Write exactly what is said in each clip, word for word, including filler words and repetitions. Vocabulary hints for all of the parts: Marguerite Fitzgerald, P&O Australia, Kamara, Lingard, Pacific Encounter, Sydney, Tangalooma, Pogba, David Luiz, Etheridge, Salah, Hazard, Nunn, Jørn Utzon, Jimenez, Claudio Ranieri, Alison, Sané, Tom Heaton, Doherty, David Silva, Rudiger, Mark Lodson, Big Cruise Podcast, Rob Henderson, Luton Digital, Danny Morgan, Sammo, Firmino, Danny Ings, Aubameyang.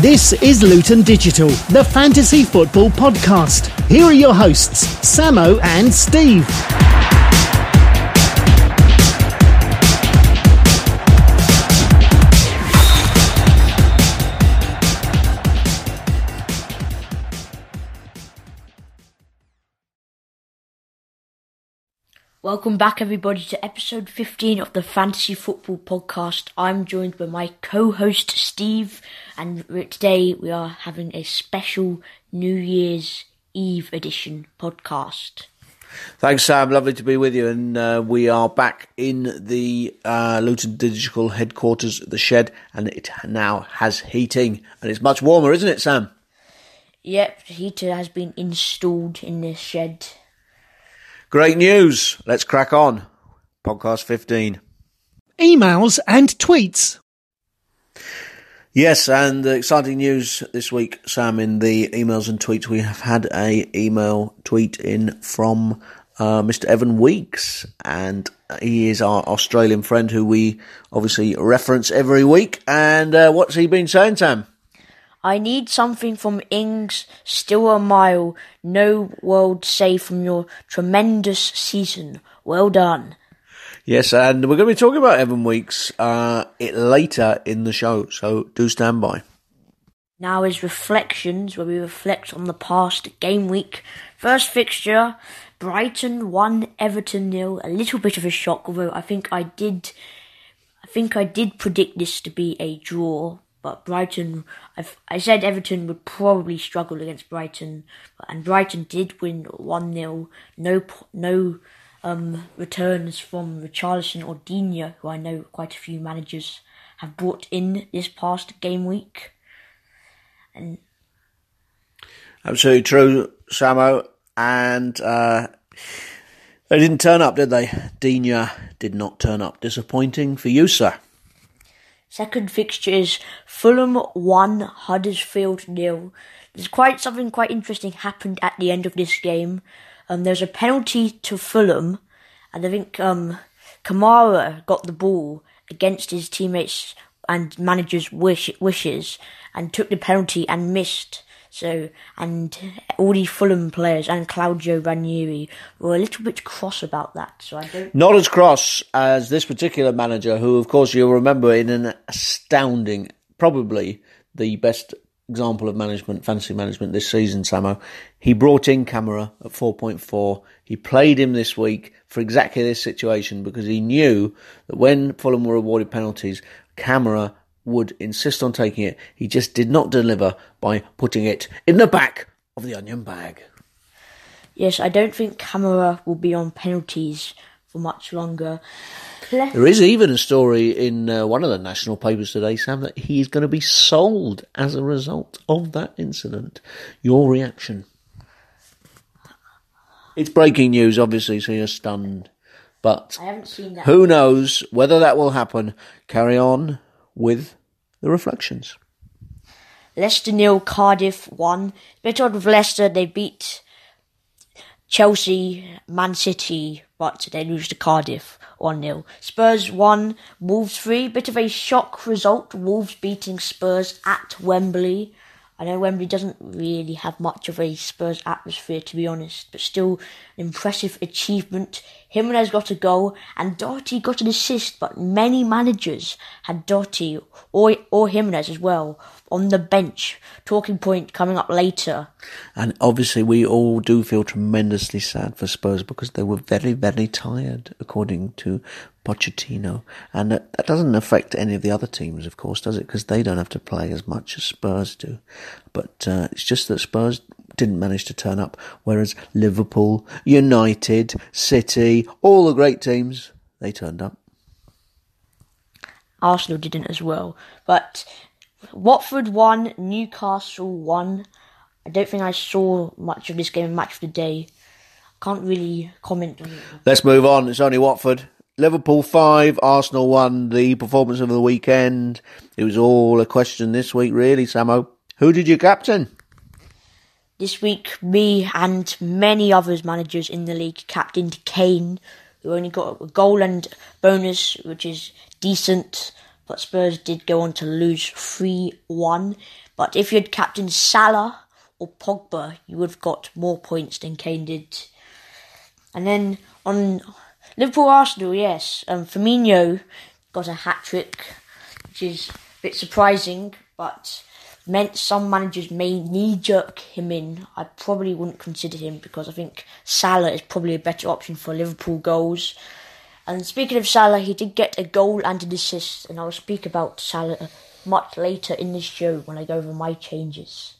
This is Luton Digital, the fantasy football podcast. Here are your hosts, Sammo and Steve. Welcome back, everybody, to episode fifteen of the Fantasy Football Podcast. I'm joined by my co-host, Steve, and today we are having a special New Year's Eve edition podcast. Thanks, Sam. Lovely to be with you. And uh, we are back in the uh, Luton Digital headquarters, the shed, and it now has heating. And it's much warmer, isn't it, Sam? Yep, the heater has been installed in the shed. Great news. Let's crack on. Podcast fifteen. Emails and tweets. Yes, and the exciting news this week, Sam, in the emails and tweets, we have had a email tweet in from uh, Mister Evan Weeks, and he is our Australian friend who we obviously reference every week. And uh, what's he been saying, Sam? I need something from Ings, still a mile, no world save from your tremendous season. Well done. Yes, and we're going to be talking about Evan Weeks uh, it later in the show, so do stand by. Now is Reflections, where we reflect on the past game week. First fixture, Brighton one, Everton nil. A little bit of a shock, although I think I did, I think I did predict this to be a draw. But Brighton, I've, I said Everton would probably struggle against Brighton, and Brighton did win one nil. No no um, returns from Richarlison or Dinya, who I know quite a few managers have brought in this past game week. And absolutely true, Sammo. And uh, they didn't turn up, did they? Dinya did not turn up. Disappointing for you, sir. Second fixture is Fulham one, Huddersfield nil. There's quite something quite interesting happened at the end of this game. Um, there was a penalty to Fulham, and I think um, Kamara got the ball against his teammates and manager's wish, wishes, and took the penalty and missed. So, and all the Fulham players and Claudio Ranieri were a little bit cross about that. So I don't... Not as cross as this particular manager, who, of course, you'll remember in an astounding, probably the best example of management, fantasy management this season, Sammo. He brought in Kamara at four point four. He played him this week for exactly this situation because he knew that when Fulham were awarded penalties, Kamara would insist on taking it. He just did not deliver by putting it in the back of the onion bag. Yes, I don't think Kamara will be on penalties for much longer. Let's... There is even a story in uh, one of the national papers today, Sam, that he is going to be sold as a result of that incident. Your reaction? It's breaking news, obviously, so you're stunned. But I haven't seen that. Who knows whether that will happen. Carry on with the reflections. Leicester nil, Cardiff one. Bit odd with Leicester, they beat Chelsea, Man City, but they lose to Cardiff one nil. Spurs one, Wolves three. Bit of a shock result, Wolves beating Spurs at Wembley. I know Wembley doesn't really have much of a Spurs atmosphere, to be honest, but still an impressive achievement. Jimenez got a goal and Dotti got an assist, but many managers had Dotti or, or Jimenez as well on the bench. Talking point coming up later. And obviously we all do feel tremendously sad for Spurs because they were very, very tired, according to Pochettino, and that doesn't affect any of the other teams, of course, does it? Because they don't have to play as much as Spurs do. But uh, it's just that Spurs didn't manage to turn up, whereas Liverpool, United, City, all the great teams, they turned up. Arsenal didn't as well. But Watford won, Newcastle won. I don't think I saw much of this game in Match of the Day. Can't really comment on it. Let's move on. It's only Watford. Liverpool five, Arsenal one. The performance of the weekend. It was all a question this week, really, Sammo. Who did you captain? This week, me and many others managers in the league captained Kane, who only got a goal and bonus, which is decent. but Spurs did go on to lose three one. But if you'd captained Salah or Pogba, you would have got more points than Kane did. And then on Liverpool-Arsenal, yes, um, Firmino got a hat-trick, which is a bit surprising, but meant some managers may knee-jerk him in. I probably wouldn't consider him because I think Salah is probably a better option for Liverpool goals. And speaking of Salah, he did get a goal and an assist, and I'll speak about Salah much later in this show when I go over my changes.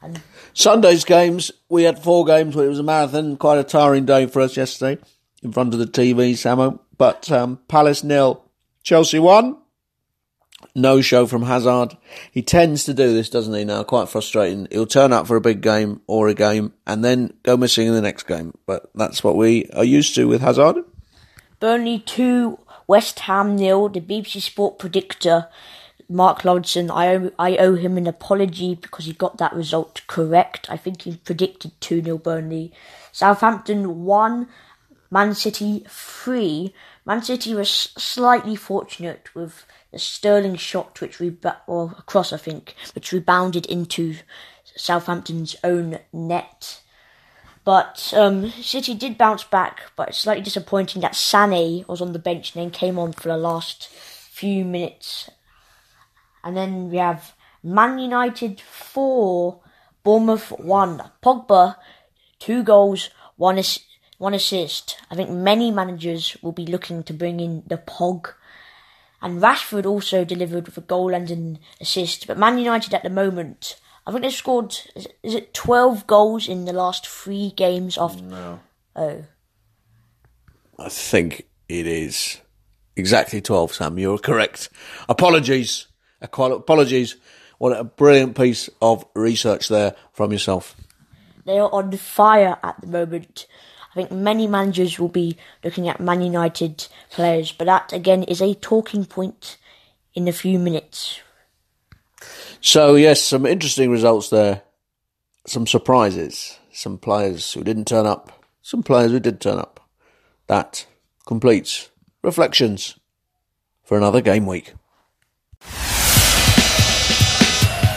And Sunday's games, we had four games where it was a marathon, quite a tiring day for us yesterday in front of the T V, Sammo. But um, Palace nil, Chelsea one. No show from Hazard. He tends to do this, doesn't he, now? Quite frustrating. He'll turn up for a big game or a game and then go missing in the next game. But that's what we are used to with Hazard. Burnley two, West Ham nil. The B B C Sport predictor, Mark Lodson, I owe, I owe him an apology because he got that result correct. I think he predicted two nil Burnley. Southampton one, Man City three. Man City was slightly fortunate with the Sterling shot, which we reba- or across, I think, which rebounded into Southampton's own net. But um, City did bounce back, but it's slightly disappointing that Sané was on the bench and then came on for the last few minutes. And then we have Man United four, Bournemouth one. Pogba, two goals, one ass- one assist. I think many managers will be looking to bring in the Pog. And Rashford also delivered with a goal and an assist. But Man United at the moment, I think they've scored, is it twelve goals in the last three games after? No. Oh. I think it is exactly twelve, Sam. You're correct. Apologies. Apologies. What a brilliant piece of research there from yourself. They are on fire at the moment. I think many managers will be looking at Man United players, but that, again, is a talking point in a few minutes. So, yes, some interesting results there. Some surprises. Some players who didn't turn up. Some players who did turn up. That completes Reflections for another game week.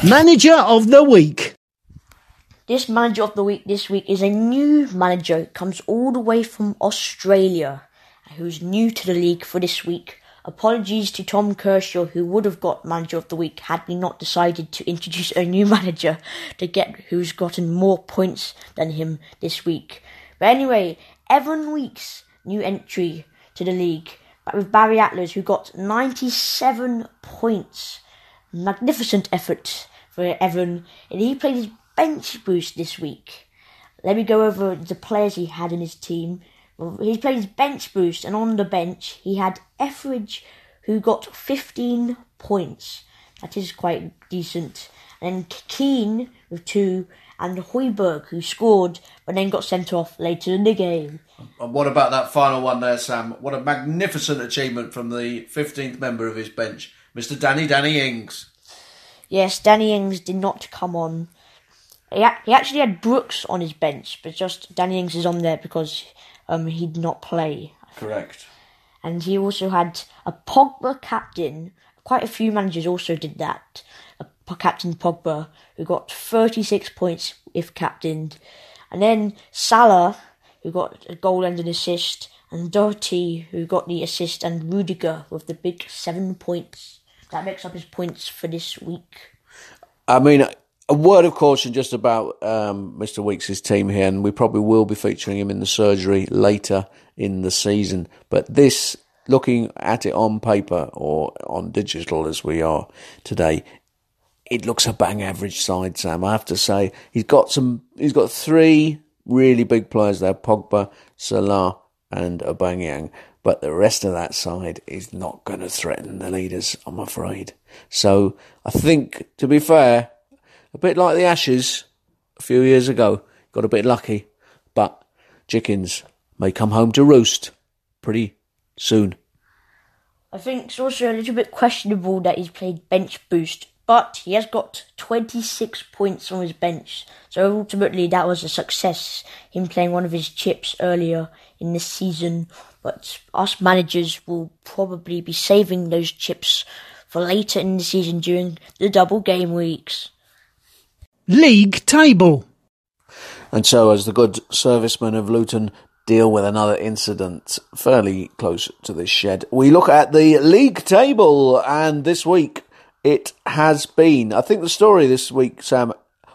Manager of the Week. This Manager of the Week this week is a new manager, comes all the way from Australia, who's new to the league for this week. Apologies to Tom Kershaw, who would have got Manager of the Week had we not decided to introduce a new manager to get who's gotten more points than him this week. But anyway, Evan Weeks, new entry to the league, with Barry Atlas, who got ninety-seven points. Magnificent effort for Evan, and he played his bench boost this week. Let me go over the players he had in his team. Well, he played his bench boost, and on the bench he had Etheridge, who got fifteen points. That is quite decent. And Keane with two, and Højbjerg, who scored but then got sent off later in the game. And what about that final one there, Sam? What a magnificent achievement from the fifteenth member of his bench, Mister Danny Danny Ings. Yes, Danny Ings did not come on. He actually had Brooks on his bench, but just Danny Ings is on there because um, he did not play. Correct. And he also had a Pogba captain. Quite a few managers also did that. A captain Pogba, who got thirty-six points if captained. And then Salah, who got a goal and an assist. And Doherty, who got the assist. And Rudiger with the big seven points. That makes up his points for this week. I mean, a word of caution just about um, Mister Weeks' team here, and we probably will be featuring him in the surgery later in the season. But this, looking at it on paper or on digital as we are today, it looks a bang average side, Sam. I have to say, he's got some. He's got three really big players there: Pogba, Salah, and Aubameyang. But the rest of that side is not going to threaten the leaders, I'm afraid. So I think, to be fair, a bit like the Ashes a few years ago. Got a bit lucky, but chickens may come home to roost pretty soon. I think it's also a little bit questionable that he's played bench boost, but he has got twenty-six points on his bench. So ultimately that was a success, him playing one of his chips earlier in this season. But us managers will probably be saving those chips for later in the season during the double game weeks. League table. And so, as the good servicemen of Luton deal with another incident fairly close to this shed, we look at the league table, and this week it has been, I think the story this week, Sam,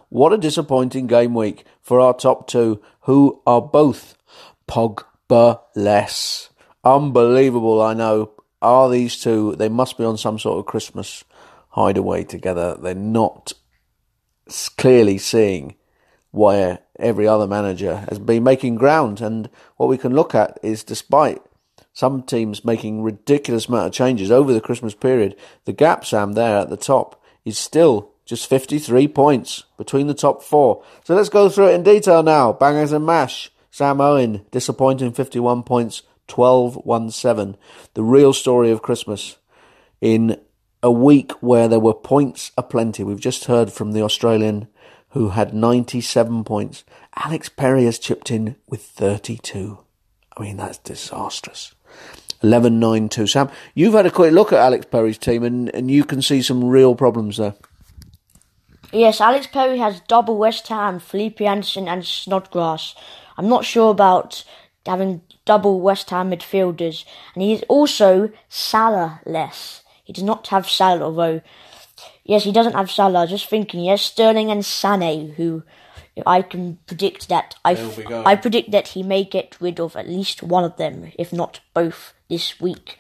what a disappointing game week for our top two, who are both Pogba-less. Unbelievable, I know. Are these two, they must be on some sort of Christmas hideaway together. They're not clearly seeing where every other manager has been making ground. And what we can look at is, despite some teams making ridiculous amount of changes over the Christmas period, the gap, Sam, there at the top is still just fifty-three points between the top four. So let's go through it in detail now. Bangers and mash. Sam Owen, disappointing fifty-one points, twelve seventeen. The real story of Christmas in a week where there were points aplenty. We've just heard from the Australian who had ninety-seven points. Alex Perry has chipped in with thirty-two. I mean, that's disastrous. eleven nine two. Sam, you've had a quick look at Alex Perry's team, and, and you can see some real problems there. Yes, Alex Perry has double West Ham, Felipe Anderson and Snodgrass. I'm not sure about having double West Ham midfielders. And he is also Salah-less. He does not have Salah, although... Yes, he doesn't have Salah. Just thinking, yes, Sterling and Sané, who I can predict that I, f- I predict that he may get rid of at least one of them, if not both, this week.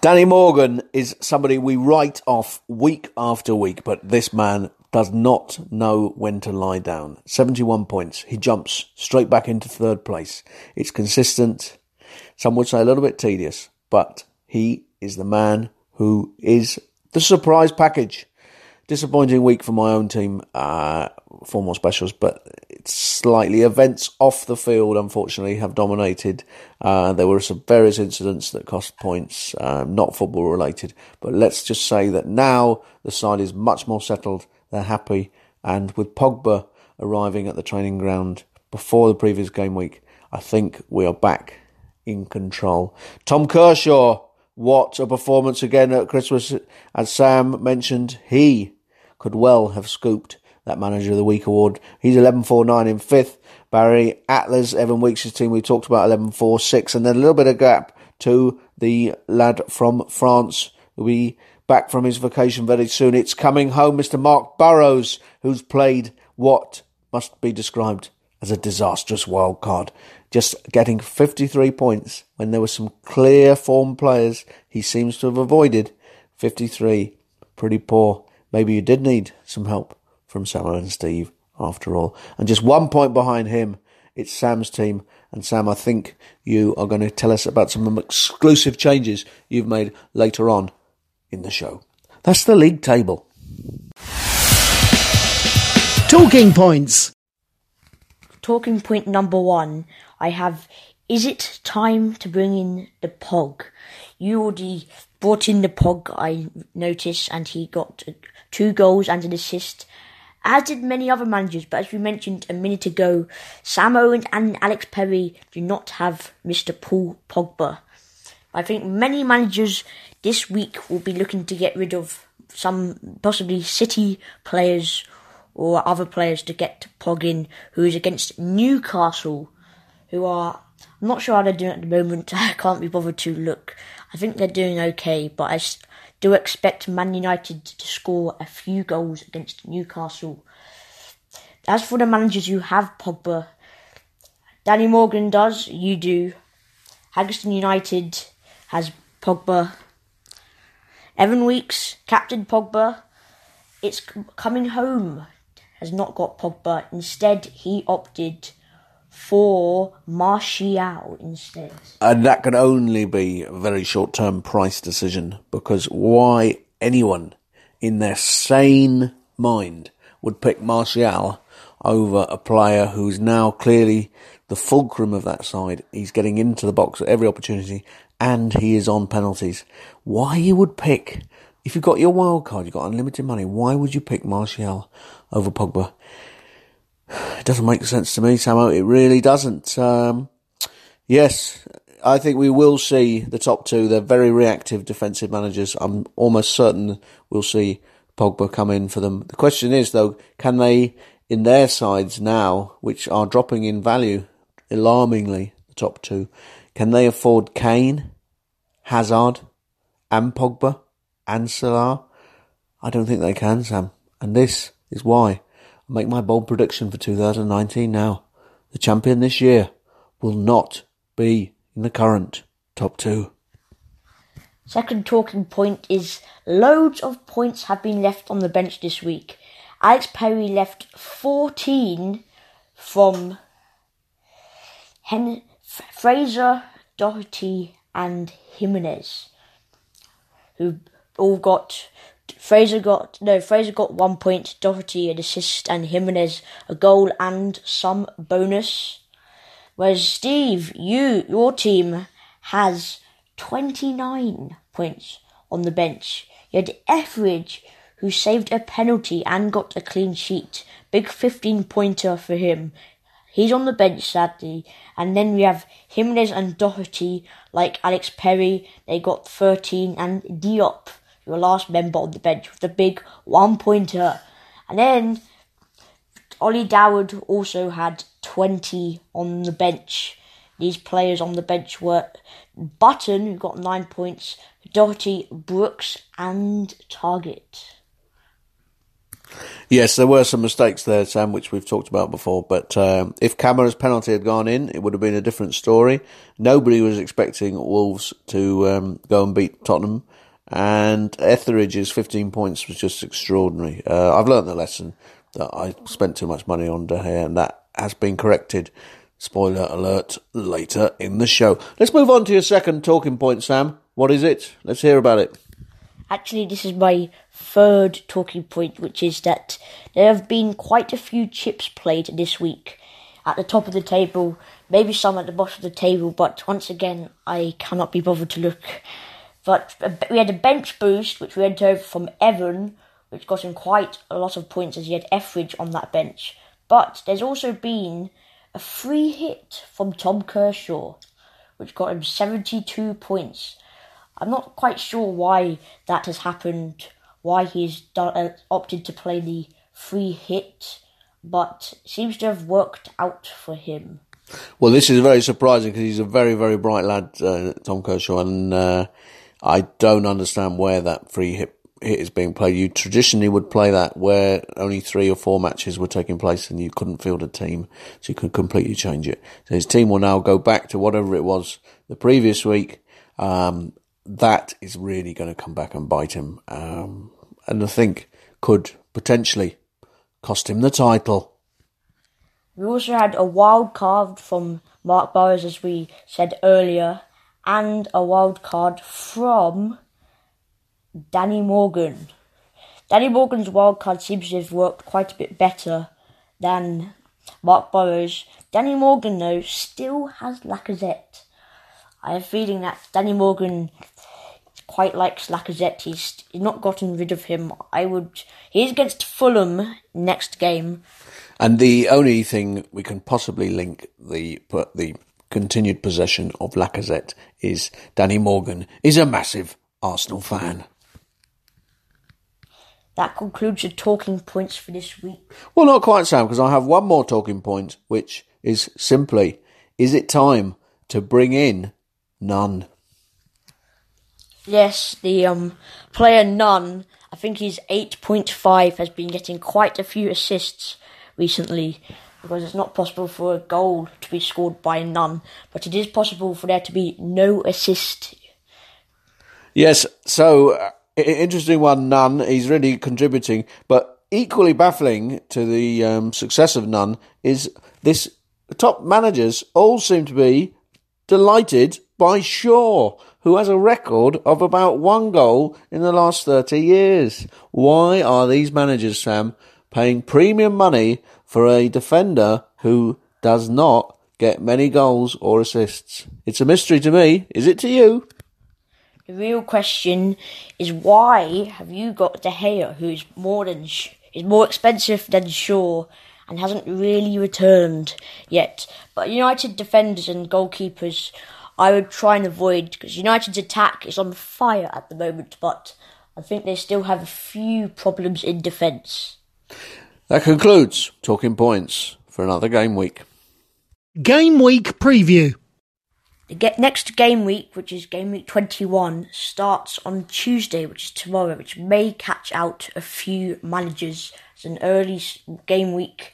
Danny Morgan is somebody we write off week after week, but this man does not know when to lie down. seventy-one points. He jumps straight back into third place. It's consistent. Some would say a little bit tedious, but he is the man who is the surprise package. Disappointing week for my own team, uh, four more specials, but it's slightly events off the field, unfortunately, have dominated. Uh, there were some various incidents that cost points, uh, not football related, but let's just say that now the side is much more settled, they're happy, and with Pogba arriving at the training ground before the previous game week, I think we are back in control. Tom Kershaw. What a performance again at Christmas. As Sam mentioned, he could well have scooped that Manager of the Week award. He's eleven four nine in fifth. Barry Atlas, Evan Weeks' team, we talked about eleven four six. And then a little bit of gap to the lad from France. He'll be back from his vacation very soon. It's coming home, Mister Mark Burrows, who's played what must be described as a disastrous wild card. Just getting fifty-three points when there were some clear form players he seems to have avoided. fifty-three, pretty poor. Maybe you did need some help from Sammo and Steve after all. And just one point behind him, it's Sam's team. And Sam, I think you are going to tell us about some exclusive changes you've made later on in the show. That's the league table. Talking points. Talking point number one, I have, is it time to bring in the Pog? You already brought in the Pog, I noticed, and he got two goals and an assist, as did many other managers. But as we mentioned a minute ago, Sam Owen and Alex Perry do not have Mister Paul Pogba. I think many managers this week will be looking to get rid of some possibly City players or other players to get Pog in, who is against Newcastle, who are... I'm not sure how they're doing at the moment. I can't be bothered to look. I think they're doing okay, but I do expect Man United to score a few goals against Newcastle. As for the managers who have Pogba, Danny Morgan does, you do. Haggerston United has Pogba. Evan Weeks, captain Pogba. It's coming home. Has not got Pogba. Instead, he opted for Martial instead. And that can only be a very short-term price decision, because why anyone in their sane mind would pick Martial over a player who's now clearly the fulcrum of that side. He's getting into the box at every opportunity, and he is on penalties. Why you would pick... If you've got your wild card, you've got unlimited money, why would you pick Martial over Pogba? It doesn't make sense to me, Samo. It really doesn't. Um, yes, I think we will see the top two. They're very reactive defensive managers. I'm almost certain we'll see Pogba come in for them. The question is, though, can they, in their sides now, which are dropping in value alarmingly, the top two, can they afford Kane, Hazard, and Pogba, and Salah? I don't think they can, Sam. And this is why I make my bold prediction for two thousand nineteen now. The champion this year will not be in the current top two. Second talking point is loads of points have been left on the bench this week. Alex Perry left fourteen from Hen- Fraser, Doherty and Jimenez, who all got... Fraser got no. Fraser got one point, Doherty an assist, and Jimenez a goal and some bonus. Whereas Steve, you your team has twenty-nine points on the bench. You had Etheridge, who saved a penalty and got a clean sheet. Big fifteen-pointer for him. He's on the bench, sadly. And then we have Jimenez and Doherty, like Alex Perry. They got thirteen, and Diop, your last member on the bench, with the big one-pointer. And then Ollie Doward also had twenty on the bench. These players on the bench were Button, who got nine points, Doherty, Brooks and Target. Yes, there were some mistakes there, Sam, which we've talked about before. But um, if Kamara's penalty had gone in, it would have been a different story. Nobody was expecting Wolves to um, go and beat Tottenham. And Etheridge's fifteen points was just extraordinary. Uh, I've learnt the lesson that I spent too much money on De Gea, and that has been corrected. Spoiler alert, later in the show. Let's move on to your second talking point, Sam. What is it? Let's hear about it. Actually, this is my third talking point, which is that there have been quite a few chips played this week at the top of the table, maybe some at the bottom of the table, but once again, I cannot be bothered to look. But we had a bench boost, which we went over from Evan, which got him quite a lot of points as he had Etheridge on that bench. But there's also been a free hit from Tom Kershaw, which got him seventy-two points. I'm not quite sure why that has happened, why he's done, uh, opted to play the free hit, but seems to have worked out for him. Well, this is very surprising because he's a very, very bright lad, uh, Tom Kershaw, and... Uh... I don't understand where that free hit, hit is being played. You traditionally would play that where only three or four matches were taking place and you couldn't field a team, so you could completely change it. So his team will now go back to whatever it was the previous week. Um, that is really going to come back and bite him. Um, and I think could potentially cost him the title. We also had a wild card from Mark Burrows, as we said earlier, and a wild card from Danny Morgan. Danny Morgan's wild card seems to have worked quite a bit better than Mark Burrows. Danny Morgan, though, still has Lacazette. I have a feeling that Danny Morgan quite likes Lacazette. He's not gotten rid of him. I would. He's against Fulham next game. And the only thing we can possibly link the the. continued possession of Lacazette is Danny Morgan is a massive Arsenal fan. That concludes the talking points for this week. Well, not quite, Sam, because I have one more talking point, which is simply, is it time to bring in Nunn? Yes, the um, player Nunn, I think he's eight point five, has been getting quite a few assists recently, because it's not possible for a goal to be scored by Nunn, but it is possible for there to be no assist. Yes, so uh, interesting one, Nunn. He's really contributing, but equally baffling to the um, success of Nunn is this: top managers all seem to be delighted by Shaw, who has a record of about one goal in the last thirty years. Why are these managers, Sam, paying premium money for a defender who does not get many goals or assists? It's a mystery to me. Is it to you? The real question is, why have you got De Gea, who is more than is more expensive than Shaw and hasn't really returned yet? But United defenders and goalkeepers I would try and avoid, because United's attack is on fire at the moment, but I think they still have a few problems in defence. That concludes Talking Points for another game week. Game week preview. The next game week, which is game week twenty-one, starts on Tuesday, which is tomorrow, which may catch out a few managers. It's an early game week,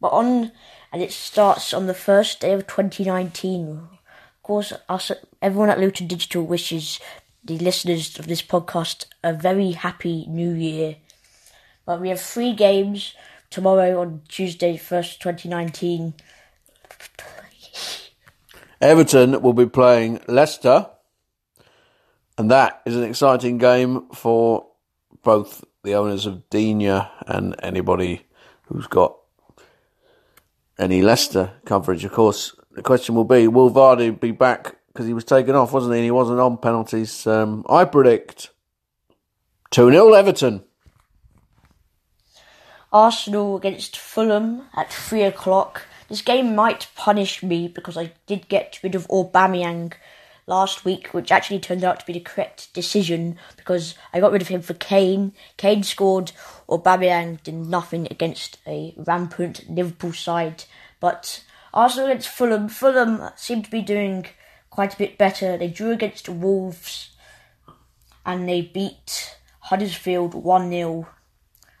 but on and it starts on the first day of twenty nineteen. Of course, us, everyone at Luton Digital wishes the listeners of this podcast a very happy New Year. But we have three games tomorrow on Tuesday, first twenty nineteen. Everton will be playing Leicester, and that is an exciting game for both the owners of Dinya and anybody who's got any Leicester coverage. Of course, the question will be, will Vardy be back? Because he was taken off, wasn't he? And he wasn't on penalties. Um, I predict two nil Everton. Arsenal against Fulham at three o'clock. This game might punish me because I did get rid of Aubameyang last week, which actually turned out to be the correct decision because I got rid of him for Kane. Kane scored, Aubameyang did nothing against a rampant Liverpool side. But Arsenal against Fulham. Fulham seem to be doing quite a bit better. They drew against Wolves and they beat Huddersfield one nil.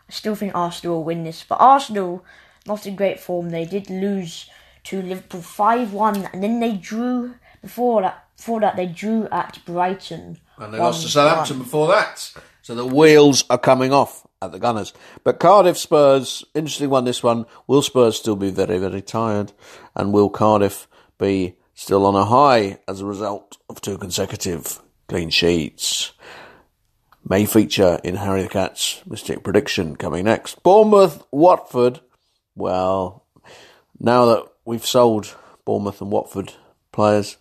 I still think Arsenal will win this, but Arsenal not in great form. They did lose to Liverpool five one, and then they drew before that. Before that, they drew at Brighton, and they lost to Southampton before that. So the wheels are coming off at the Gunners. But Cardiff Spurs, interesting one. This one, will Spurs still be very, very tired, and will Cardiff be still on a high as a result of two consecutive clean sheets? May feature in Harry the Cat's Mystic Prediction coming next. Bournemouth, Watford. Well, now that we've sold Bournemouth and Watford players,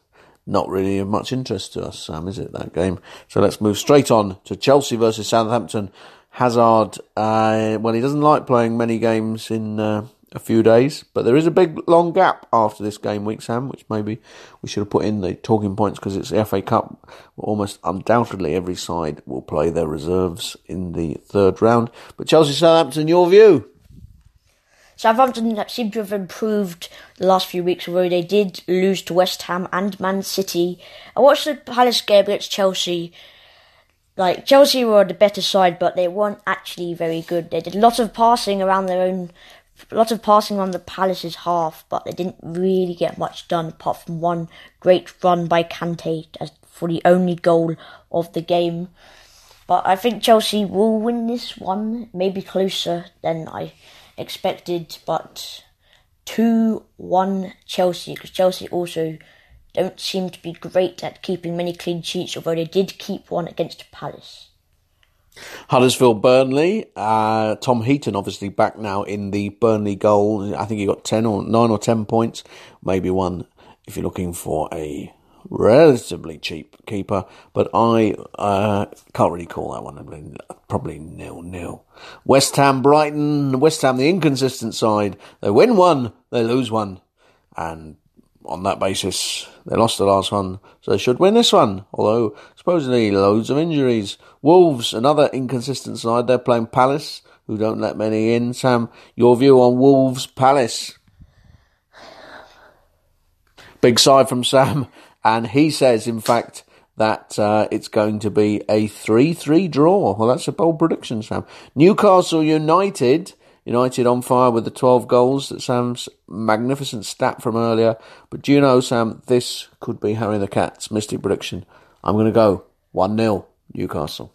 not really of much interest to us, Sam, is it, that game? So let's move straight on to Chelsea versus Southampton. Hazard, uh, well, he doesn't like playing many games in uh, a few days, but there is a big, long gap after this game week, Sam, which maybe we should have put in the talking points because it's the F A Cup. Almost undoubtedly every side will play their reserves in the third round. But Chelsea, Southampton, your view? Southampton seem to have improved the last few weeks, although they did lose to West Ham and Man City. I watched the Palace game against Chelsea. Like, Chelsea were the better side, but they weren't actually very good. They did a lot of passing around their own, a lot of passing on the Palace's half, but they didn't really get much done apart from one great run by Kante as for the only goal of the game. But I think Chelsea will win this one, maybe closer than I expected, but two one Chelsea, because Chelsea also don't seem to be great at keeping many clean sheets, although they did keep one against Palace. Huddersfield Burnley, uh, Tom Heaton obviously back now in the Burnley goal. I think he got ten or nine or ten points, maybe one if you're looking for a relatively cheap keeper, but I uh, can't really call that one. I mean, probably nil nil. West Ham, Brighton. West Ham, the inconsistent side. They win one, they lose one. And on that basis, they lost the last one, so they should win this one. Although, supposedly, loads of injuries. Wolves, another inconsistent side. They're playing Palace, who don't let many in. Sam, your view on Wolves, Palace? Big sigh from Sam. And he says, in fact, that uh, it's going to be a three three draw. Well, that's a bold prediction, Sam. Newcastle United. United on fire with the twelve goals. That Sam's magnificent stat from earlier. But do you know, Sam, this could be Harry the Cat's mystic prediction. I'm going to go one nil Newcastle.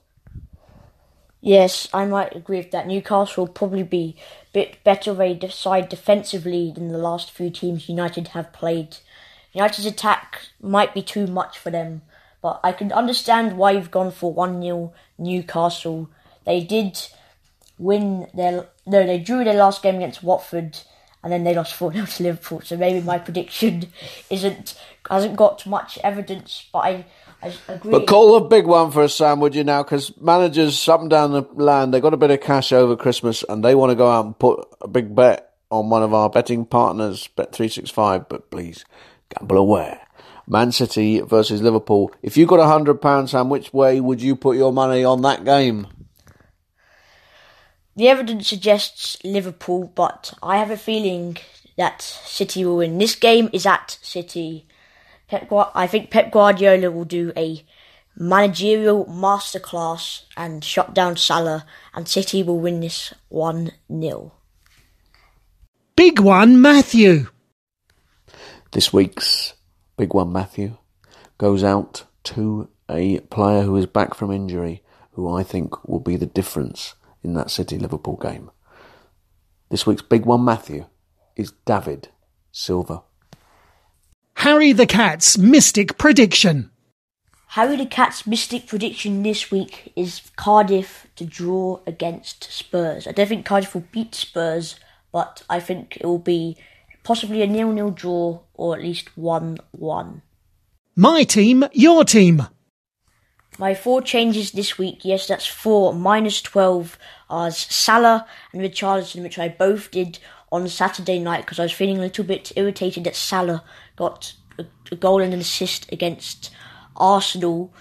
Yes, I might agree with that. Newcastle will probably be a bit better of a side defensively than the last few teams United have played. United's attack might be too much for them, but I can understand why you've gone for one nil Newcastle. They did win their... No, they drew their last game against Watford, and then they lost four nil to Liverpool, so maybe my prediction isn't hasn't got much evidence, but I, I agree... But call a big one for us, Sam, would you now? Because managers up and down the land, they got a bit of cash over Christmas, and they want to go out and put a big bet on one of our betting partners, Bet three sixty-five, but please... gamble aware. Man City versus Liverpool. If you got a hundred pounds, Sam, which way would you put your money on that game? The evidence suggests Liverpool, but I have a feeling that City will win. This game is at City. Pep Gu- I think Pep Guardiola will do a managerial masterclass and shut down Salah, and City will win this one nil. Big One Matthew. This week's Big One Matthew goes out to a player who is back from injury, who I think will be the difference in that City-Liverpool game. This week's Big One Matthew is David Silva. Harry the Cat's mystic prediction. Harry the Cat's mystic prediction this week is Cardiff to draw against Spurs. I don't think Cardiff will beat Spurs, but I think it will be possibly a nil-nil draw, or at least one one. My team, your team. My four changes this week, yes, that's four, minus twelve, are Salah and Richarlison, which I both did on Saturday night because I was feeling a little bit irritated that Salah got a goal and an assist against Arsenal,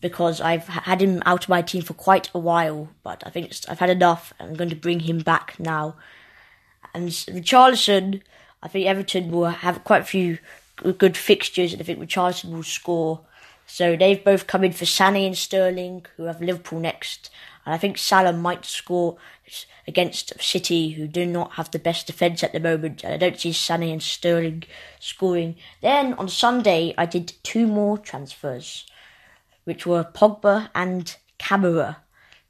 because I've had him out of my team for quite a while, but I think it's, I've had enough and I'm going to bring him back now. And Richarlison, I think Everton will have quite a few good fixtures, and I think Richarlison will score. So they've both come in for Sané and Sterling, who have Liverpool next. And I think Salah might score against City, who do not have the best defence at the moment. And I don't see Sané and Sterling scoring. Then on Sunday, I did two more transfers, which were Pogba and Kamara.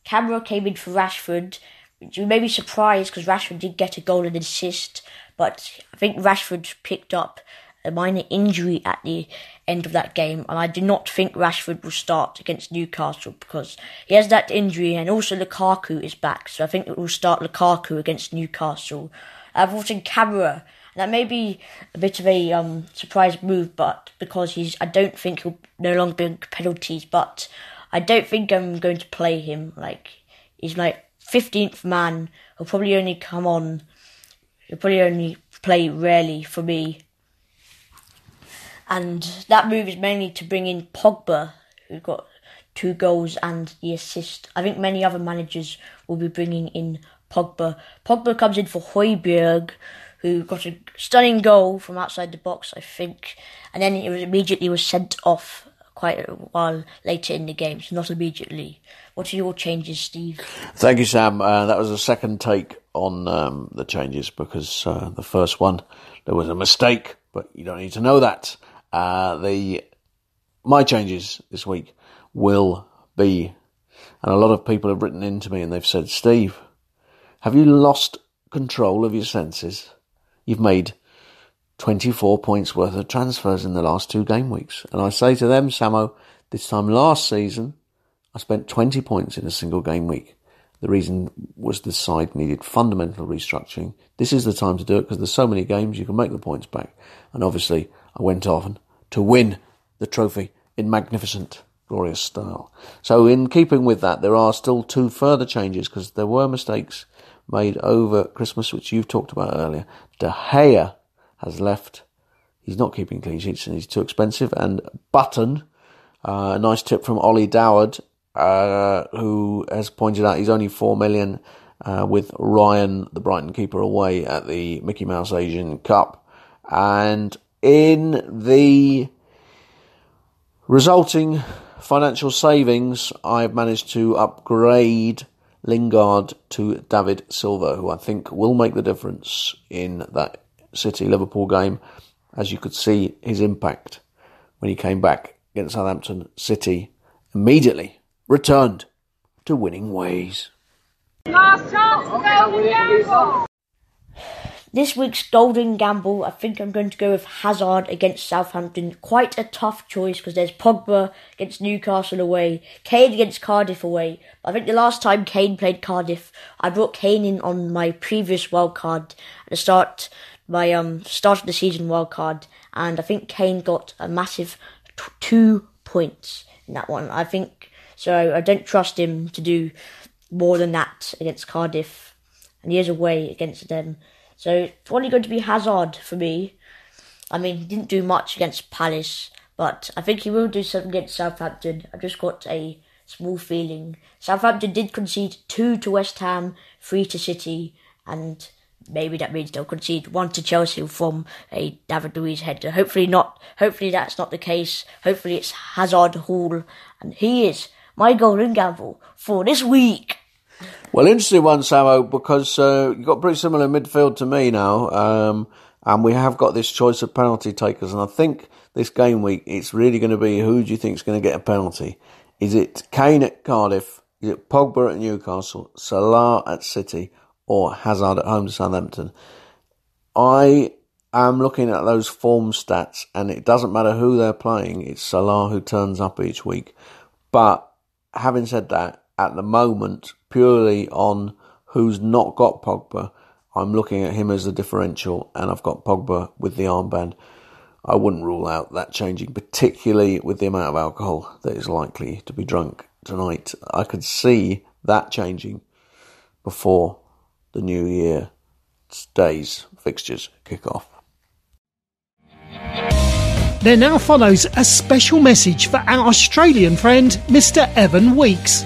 Kamara came in for Rashford. You may be surprised because Rashford did get a goal and assist, but I think Rashford picked up a minor injury at the end of that game, and I do not think Rashford will start against Newcastle because he has that injury, and also Lukaku is back, so I think it will start Lukaku against Newcastle. I've brought in Kamara, and that may be a bit of a um, surprise move, but because he's, I don't think he'll no longer be on penalties, but I don't think I'm going to play him. Like, he's like fifteenth man. He'll probably only come on, he'll probably only play rarely for me. And that move is mainly to bring in Pogba, who got two goals and the assist. I think many other managers will be bringing in Pogba. Pogba comes in for Højbjerg, who got a stunning goal from outside the box, I think. And then he was immediately was sent off quite a while later in the game, so not immediately. What are your changes, Steve? Thank you, Sam. Uh, that was the second take on um, the changes, because uh, the first one, there was a mistake, but you don't need to know that. Uh, the my changes this week will be, and a lot of people have written in to me and they've said, Steve, have you lost control of your senses? You've made twenty-four points worth of transfers in the last two game weeks. And I say to them, Sammo, this time last season, I spent twenty points in a single game week. The reason was the side needed fundamental restructuring. This is the time to do it because there's so many games you can make the points back. And obviously, I went on to win the trophy in magnificent, glorious style. So in keeping with that, there are still two further changes because there were mistakes made over Christmas, which you've talked about earlier. De Gea has left. He's not keeping clean sheets and he's too expensive. And Button, uh, a nice tip from Ollie Doward, uh, who has pointed out he's only four million uh, with Ryan, the Brighton keeper, away at the Mickey Mouse Asian Cup. And in the resulting financial savings, I've managed to upgrade Lingard to David Silva, who I think will make the difference in that City-Liverpool game, as you could see his impact when he came back against Southampton. City immediately returned to winning ways. Last chance to go. This week's golden gamble, I think I'm going to go with Hazard against Southampton. Quite a tough choice because there's Pogba against Newcastle away, Kane against Cardiff away. I think the last time Kane played Cardiff, I brought Kane in on my previous wildcard at the start, my um, start of the season wildcard, and I think Kane got a massive t- two points in that one. I think so. I don't trust him to do more than that against Cardiff, and he is away against them. So it's probably going to be Hazard for me. I mean, he didn't do much against Palace, but I think he will do something against Southampton. I just got a small feeling. Southampton did concede two to West Ham, three to City, and maybe that means they'll concede one to Chelsea from a David Luiz header. Hopefully not. Hopefully that's not the case. Hopefully it's Hazard Hall, and he is my golden gamble for this week. Well, interesting one, Sammo, because uh, you've got pretty similar midfield to me now, um, and we have got this choice of penalty takers, and I think this game week it's really going to be who do you think is going to get a penalty? Is it Kane at Cardiff? Is it Pogba at Newcastle? Salah at City? Or Hazard at home to Southampton? I am looking at those form stats, and it doesn't matter who they're playing, it's Salah who turns up each week. But having said that, at the moment, purely on who's not got Pogba, I'm looking at him as the differential, and I've got Pogba with the armband. I wouldn't rule out that changing, particularly with the amount of alcohol that is likely to be drunk tonight. I could see that changing before the new year days fixtures kick off. There now follows a special message for our Australian friend, Mister Evan Weeks.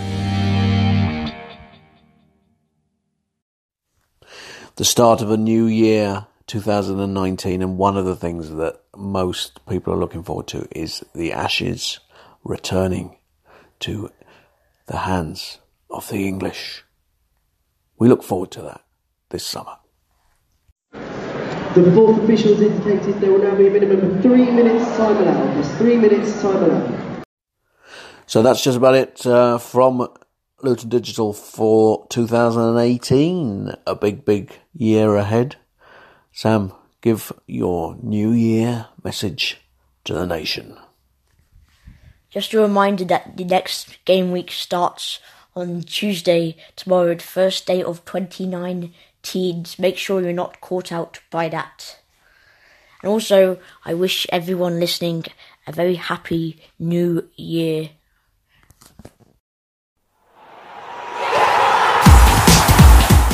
The start of a new year, two thousand nineteen, and one of the things that most people are looking forward to is the Ashes returning to the hands of the English. We look forward to that this summer. The fourth official has indicated there will now be a minimum of three minutes time allowed. There's three minutes time allowed. So that's just about it uh, from Luton Digital for two thousand eighteen. A big, big year ahead. Sam, give your New Year message to the nation. Just a reminder that the next game week starts on Tuesday, tomorrow, the first day of twenty nineteen, make sure you're not caught out by that. And also, I wish everyone listening a very happy new year.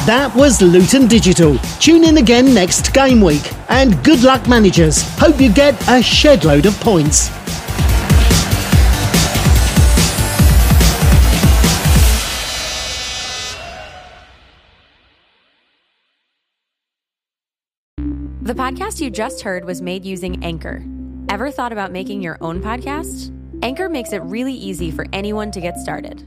That was Luton Digital. Tune in again next game week. And good luck, managers. Hope you get a shed load of points. The podcast you just heard was made using Anchor. Ever thought about making your own podcast? Anchor makes it really easy for anyone to get started.